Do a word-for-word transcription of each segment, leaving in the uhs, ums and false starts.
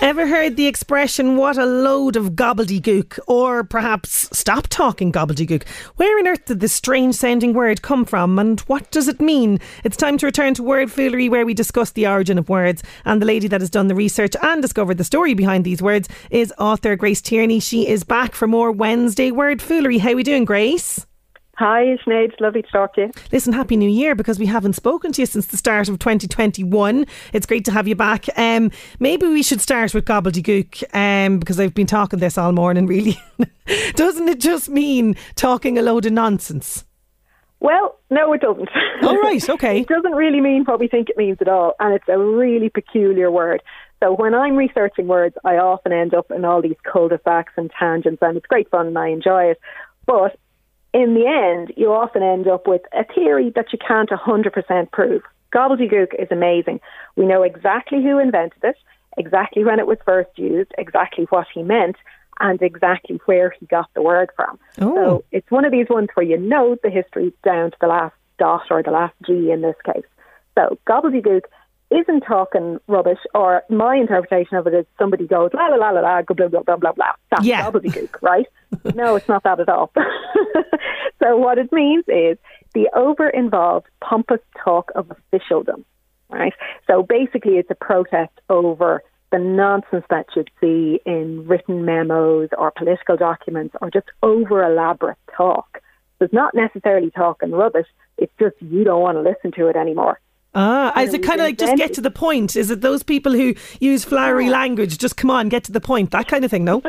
Ever heard the expression, what a load of gobbledygook? Or perhaps, stop talking gobbledygook. Where on earth did this strange sounding word come from and what does it mean? It's time to return to Wordfoolery, where we discuss the origin of words. And the lady that has done the research and discovered the story behind these words is author Grace Tierney. She is back for more Wednesday Wordfoolery. How are we doing, Grace? Hi, Sinead. It's lovely to talk to you. Listen, Happy New Year, because we haven't spoken to you since the start of twenty twenty-one. It's great to have you back. Um, maybe we should start with gobbledygook, um, because I've been talking this all morning, really. Doesn't it just mean talking a load of nonsense? Well, no, it doesn't. All right, okay. It doesn't really mean what we think it means at all, and it's a really peculiar word. So when I'm researching words, I often end up in all these cul-de-sacs and tangents, and it's great fun and I enjoy it. But in the end, you often end up with a theory that you can't one hundred percent prove. Gobbledygook is amazing. We know exactly who invented it, exactly when it was first used, exactly what he meant, and exactly where he got the word from. Ooh. So it's one of these ones where you know the history down to the last dot or the last G in this case. So gobbledygook isn't talking rubbish, or my interpretation of it is somebody goes la la la la la blah blah blah blah blah. That's yeah. gobbledygook, right? No, it's not that at all. So what it means is the over-involved, pompous talk of officialdom, right? So basically, it's a protest over the nonsense that you'd see in written memos or political documents, or just over-elaborate talk. So it's not necessarily talking rubbish. It's just you don't want to listen to it anymore. Ah, is it kind of like just get to the point? Is it those people who use flowery language, just come on, get to the point, that kind of thing, no?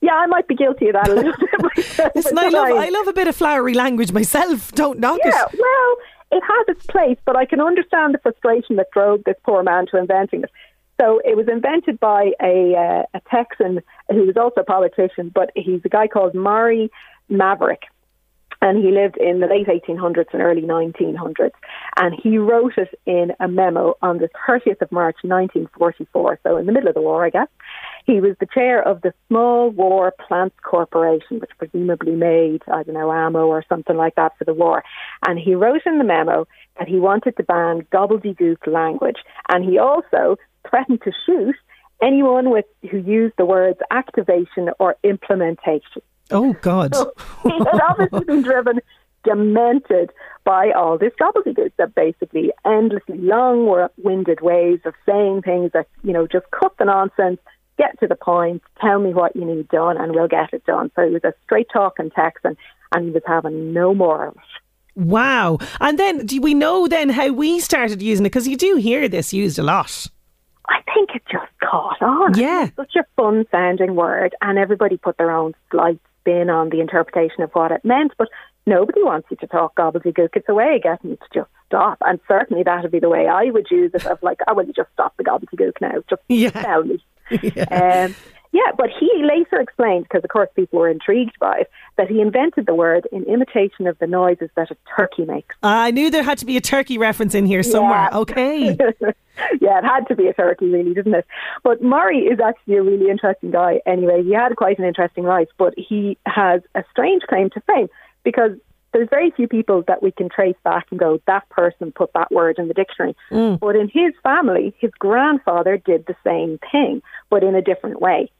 Yeah, I might be guilty of that a little bit myself. Listen, I love, I love a bit of flowery language myself, don't knock yeah, it. Yeah, well, it has its place, but I can understand the frustration that drove this poor man to inventing it. So it was invented by a, uh, a Texan who was also a politician, but he's a guy called Murray Maverick. And he lived in the late eighteen hundreds and early nineteen hundreds. And he wrote it in a memo on the thirtieth of March, nineteen forty-four. So in the middle of the war, I guess. He was the chair of the Small War Plants Corporation, which presumably made, I don't know, ammo or something like that for the war. And he wrote in the memo that he wanted to ban gobbledygook language. And he also threatened to shoot anyone with who used the words activation or implementation. Oh, God. So he had obviously been driven demented by all this gobbledygook, that basically endlessly long-winded ways of saying things that, you know, just cut the nonsense, get to the point, tell me what you need done, and we'll get it done. So he was a straight-talking Texan, and he was having no more of it. Wow. And then, do we know then how we started using it? Because you do hear this used a lot. I think it just caught on. Yeah. It's such a fun-sounding word, and everybody put their own slight spin on the interpretation of what it meant, but nobody wants you to talk gobbledygook. It's a way of getting you to just stop, and certainly that would be the way I would use it, of like, oh, well, you just stop the gobbledygook now, just yeah. tell me. Yeah. Um, yeah, but he later explained, because of course people were intrigued by it, that he invented the word in imitation of the noises that a turkey makes. I knew there had to be a turkey reference in here somewhere. Yeah. Okay. Yeah, it had to be a turkey, really, didn't it? But Murray is actually a really interesting guy anyway. He had quite an interesting life, but he has a strange claim to fame, because there's very few people that we can trace back and go, that person put that word in the dictionary. Mm. But in his family, his grandfather did the same thing, but in a different way.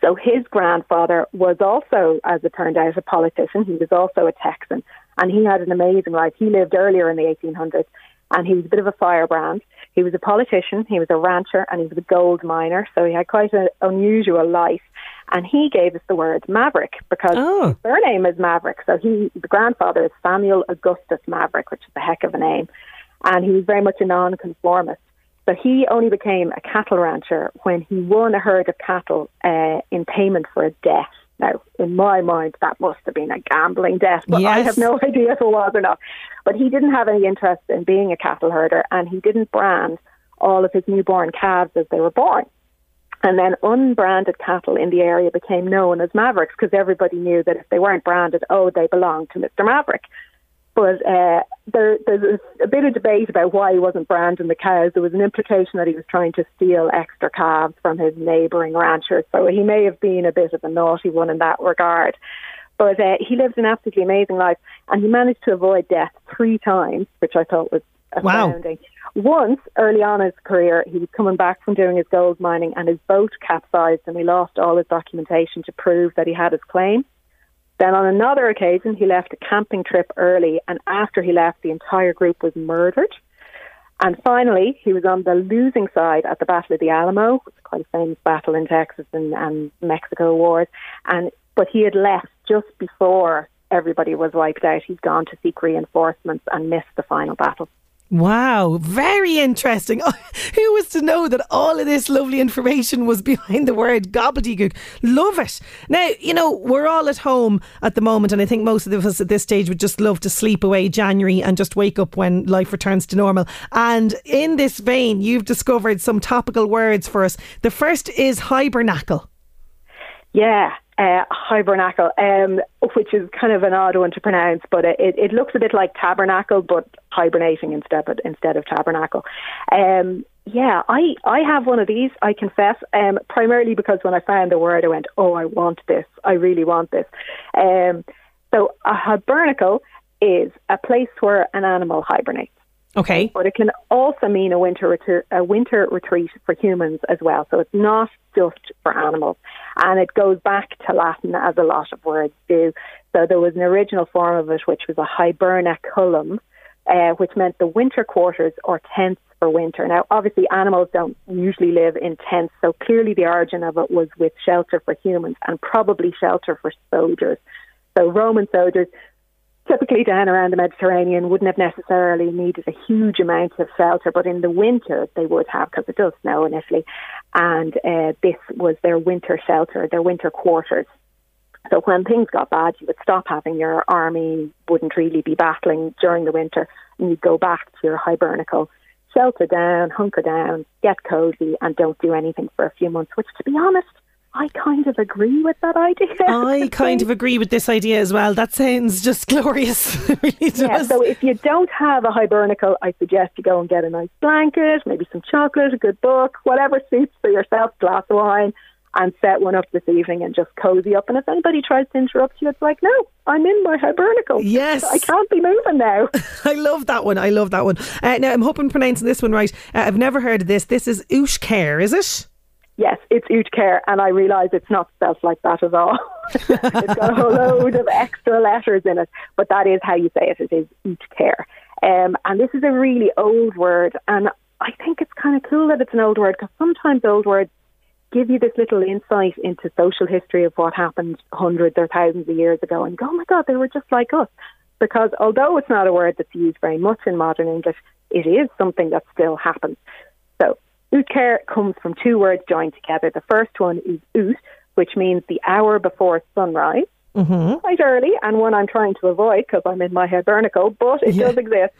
So his grandfather was also, as it turned out, a politician. He was also a Texan, and he had an amazing life. He lived earlier in the eighteen hundreds. and he was a bit of a firebrand. He was a politician, he was a rancher, and he was a gold miner, so he had quite an unusual life. And he gave us the word Maverick because oh. his surname is Maverick. So he, the grandfather is Samuel Augustus Maverick, which is a heck of a name. And he was very much a nonconformist. So he only became a cattle rancher when he won a herd of cattle uh, in payment for a debt. Now, in my mind, that must have been a gambling debt, but yes. I have no idea if it was or not. But he didn't have any interest in being a cattle herder, and he didn't brand all of his newborn calves as they were born. And then unbranded cattle in the area became known as Mavericks because everybody knew that if they weren't branded, oh, they belonged to Mister Maverick. But uh, there, there's a bit of debate about why he wasn't branding the cows. There was an implication that he was trying to steal extra calves from his neighbouring ranchers. So he may have been a bit of a naughty one in that regard. But uh, he lived an absolutely amazing life. And he managed to avoid death three times, which I thought was astounding. Wow. Once, early on in his career, he was coming back from doing his gold mining and his boat capsized and he lost all his documentation to prove that he had his claim. Then on another occasion, he left a camping trip early, and after he left, the entire group was murdered. And finally, he was on the losing side at the Battle of the Alamo, which is quite a famous battle in Texas and, and Mexico wars. And but he had left just before everybody was wiped out. He'd gone to seek reinforcements and missed the final battle. Wow, very interesting. Oh, who was to know that all of this lovely information was behind the word gobbledygook? Love it. Now, you know, we're all at home at the moment, and I think most of us at this stage would just love to sleep away January and just wake up when life returns to normal. And in this vein, you've discovered some topical words for us. The first is hibernacle. Yeah. Uh, hibernacle, um, which is kind of an odd one to pronounce, but it, it looks a bit like tabernacle, but hibernating instead of, instead of tabernacle. Um, yeah, I, I have one of these, I confess, um, primarily because when I found the word, I went, oh, I want this. I really want this. Um, so a hibernacle is a place where an animal hibernates. Okay. But it can also mean a winter retreat, a winter retreat for humans as well. So it's not just for animals. And it goes back to Latin, as a lot of words do. So there was an original form of it, which was a hibernaculum, uh, which meant the winter quarters or tents for winter. Now, obviously, animals don't usually live in tents. So clearly the origin of it was with shelter for humans and probably shelter for soldiers. So Roman soldiers, typically down around the Mediterranean, wouldn't have necessarily needed a huge amount of shelter, but in the winter they would have, because it does snow in Italy, and uh, this was their winter shelter, their winter quarters. So when things got bad, you would stop having your army, wouldn't really be battling during the winter, and you'd go back to your hibernacle, shelter down, hunker down, get cozy, and don't do anything for a few months, which, to be honest, I kind of agree with that idea. I kind of agree with this idea as well. That sounds just glorious. It really does. Yeah, so if you don't have a hibernacle, I suggest you go and get a nice blanket, maybe some chocolate, a good book, whatever suits for yourself, glass of wine, and set one up this evening and just cozy up. And if anybody tries to interrupt you, it's like, no, I'm in my hibernacle. Yes. I can't be moving now. I love that one. I love that one. Uh, now, I'm hoping I'm pronouncing this one right. Uh, I've never heard of this. This is Uhtceare, is it? Yes, it's Uhtceare, and I realise it's not spelt like that at all. It's got a whole load of extra letters in it, but that is how you say it. It is Uhtceare. Um, and this is a really old word, and I think it's kind of cool that it's an old word, because sometimes old words give you this little insight into social history of what happened hundreds or thousands of years ago, and go, oh my God, they were just like us. Because although it's not a word that's used very much in modern English, it is something that still happens. So Uhtceare comes from two words joined together. The first one is oot, which means the hour before sunrise, mm-hmm. quite early, and one I'm trying to avoid because I'm in my hibernacle, but it yeah. does exist.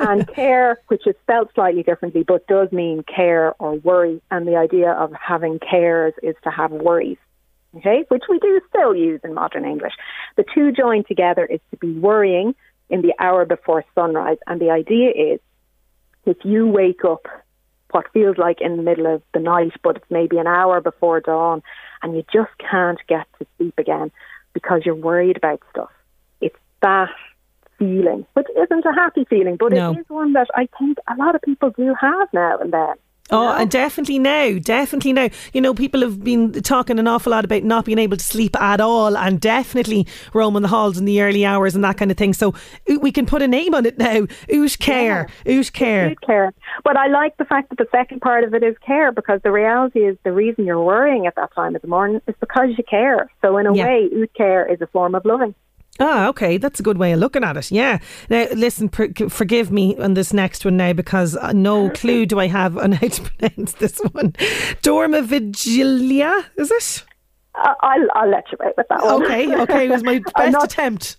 And care, which is spelled slightly differently, but does mean care or worry. And the idea of having cares is to have worries, okay, which we do still use in modern English. The two joined together is to be worrying in the hour before sunrise. And the idea is if you wake up what feels like in the middle of the night, but it's maybe an hour before dawn, and you just can't get to sleep again because you're worried about stuff. It's that feeling, which isn't a happy feeling, but no. It is one that I think a lot of people do have now and then. Oh, and definitely now, definitely now. You know, people have been talking an awful lot about not being able to sleep at all and definitely roaming the halls in the early hours and that kind of thing. So we can put a name on it now. Uhtceare. Uhtceare. Uhtceare. But I like the fact that the second part of it is care, because the reality is the reason you're worrying at that time of the morning is because you care. So in a yeah. way, Uhtceare is a form of loving. Ah, okay, that's a good way of looking at it. Yeah. Now, listen, per- forgive me on this next one now, because no clue do I have on how to pronounce this one. Dormiveglia, is it? I'll, I'll let you out with that one. Okay, okay, it was my best not, attempt.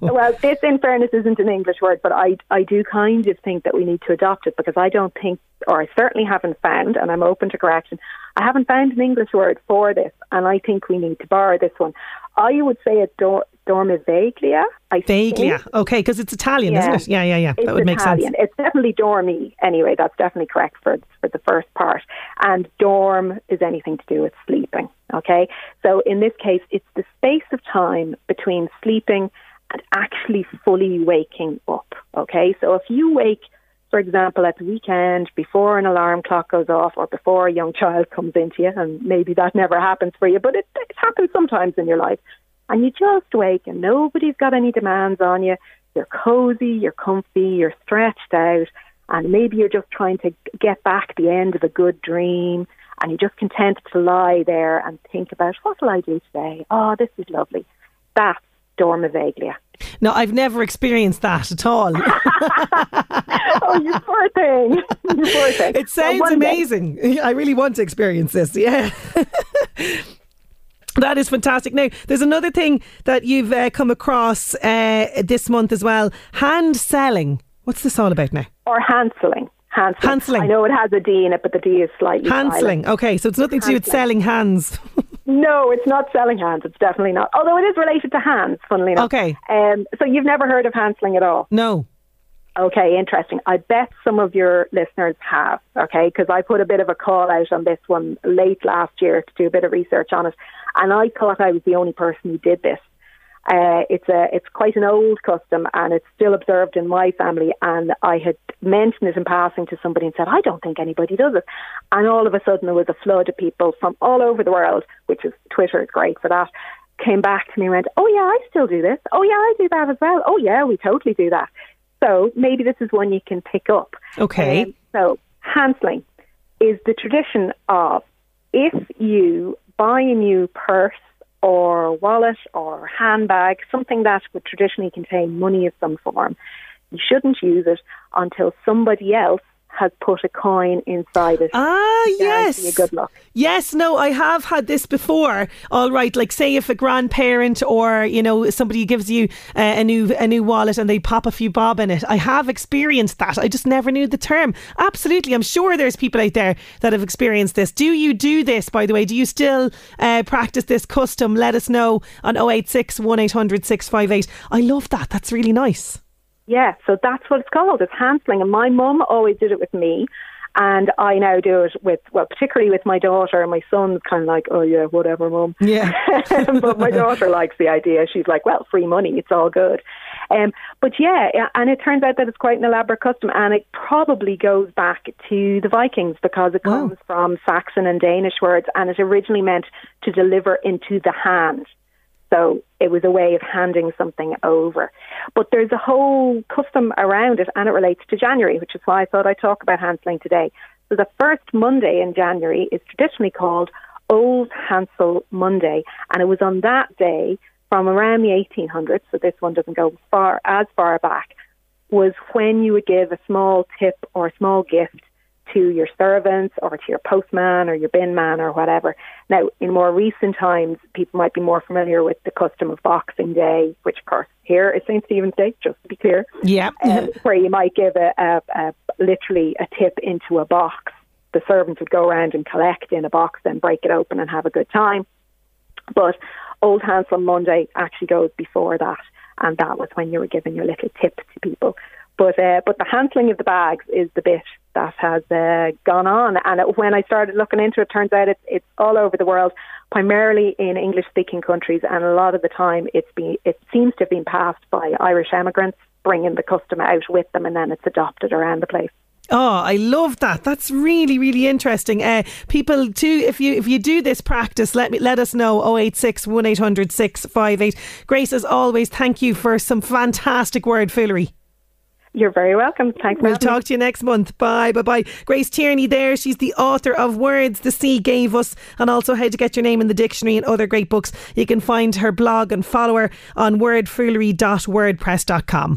Well, this, in fairness, isn't an English word, but I, I do kind of think that we need to adopt it, because I don't think, or I certainly haven't found, and I'm open to correction, I haven't found an English word for this, and I think we need to borrow this one. I would say it's dor- Dormiveglia. I Veglia, think. Okay, because it's Italian, yeah. isn't it? Yeah, yeah, yeah. It's that would Italian. Make sense. It's definitely dormy. Anyway, that's definitely correct for, for the first part. And dorm is anything to do with sleeping, okay? So in this case, it's the space of time between sleeping and actually fully waking up, okay? So if you wake, for example, at the weekend, before an alarm clock goes off or before a young child comes into you, and maybe that never happens for you, but it, it happens sometimes in your life, and you just wake and nobody's got any demands on you, you're cosy, you're comfy, you're stretched out, and maybe you're just trying to get back the end of a good dream, and you're just content to lie there and think about, what will I do today? Oh, this is lovely. That's Dormiveglia. No, I've never experienced that at all. Oh, you poor thing. You poor thing. It sounds well, amazing. Day. I really want to experience this. Yeah. That is fantastic. Now, there's another thing that you've uh, come across uh, this month as well. Hand selling. What's this all about now? Or handselling. Handselling. Handselling. I know it has a D in it, but the D is slightly handselling. Silent. Okay, so it's nothing to do with selling hands. No, it's not selling hands. It's definitely not. Although it is related to hands, funnily enough. Okay. Um, so you've never heard of handselling at all? No. Okay, interesting. I bet some of your listeners have, okay, because I put a bit of a call out on this one late last year to do a bit of research on it, and I thought I was the only person who did this. Uh, it's a, it's quite an old custom, and it's still observed in my family, and I had mentioned it in passing to somebody and said, I don't think anybody does it. And all of a sudden there was a flood of people from all over the world, which is, Twitter is great for that, came back to me and went, oh yeah, I still do this. Oh yeah, I do that as well. Oh yeah, we totally do that. So maybe this is one you can pick up. Okay. Um, so handselling is the tradition of, if you buy a new purse or wallet or handbag, something that would traditionally contain money of some form, you shouldn't use it until somebody else has put a coin inside it. Ah, yes. Good luck. Yes, no, I have had this before. All right, like say if a grandparent or, you know, somebody gives you uh, a new a new wallet and they pop a few bob in it. I have experienced that. I just never knew the term. Absolutely. I'm sure there's people out there that have experienced this. Do you do this, by the way? Do you still uh, practice this custom? Let us know on oh eight six, one eight hundred, six five eight. I love that. That's really nice. Yeah, so that's what it's called, it's handselling. And my mum always did it with me, and I now do it with, well, particularly with my daughter. And my son's kind of like, oh yeah, whatever, mum. Yeah. But my daughter likes the idea. She's like, well, free money, it's all good. Um, but yeah, and it turns out that it's quite an elaborate custom, and it probably goes back to the Vikings, because it comes oh. from Saxon and Danish words, and it originally meant to deliver into the hand. So it was a way of handing something over. But there's a whole custom around it, and it relates to January, which is why I thought I'd talk about handselling today. So the first Monday in January is traditionally called Old Hansel Monday. And it was on that day from around the eighteen hundreds, so this one doesn't go far as far back, was when you would give a small tip or a small gift to your servants or to your postman or your bin man or whatever. Now, in more recent times, people might be more familiar with the custom of Boxing Day, which, of course, here is Saint Stephen's Day, just to be clear. Yeah. Um, where you might give a, a, a literally a tip into a box. The servants would go around and collect in a box, then break it open and have a good time. But Old Hansel Monday actually goes before that, and that was when you were giving your little tip to people. But uh, but the handselling of the bags is the bit that has uh, gone on. And it, when I started looking into it, turns out it's, it's all over the world, primarily in English-speaking countries. And a lot of the time, it's been, it seems to have been passed by Irish emigrants, bringing the custom out with them, and then it's adopted around the place. Oh, I love that. That's really, really interesting. Uh, people too, if you if you do this practice, let me let us know. oh eight six, one eight hundred, six five eight. Grace, as always, thank you for some fantastic word foolery. You're very welcome. Thanks. We'll talk to you next month. Bye, bye, bye. Grace Tierney there. She's the author of Words the Sea Gave Us and also How to Get Your Name in the Dictionary and other great books. You can find her blog and follow her on word foolery dot wordpress dot com.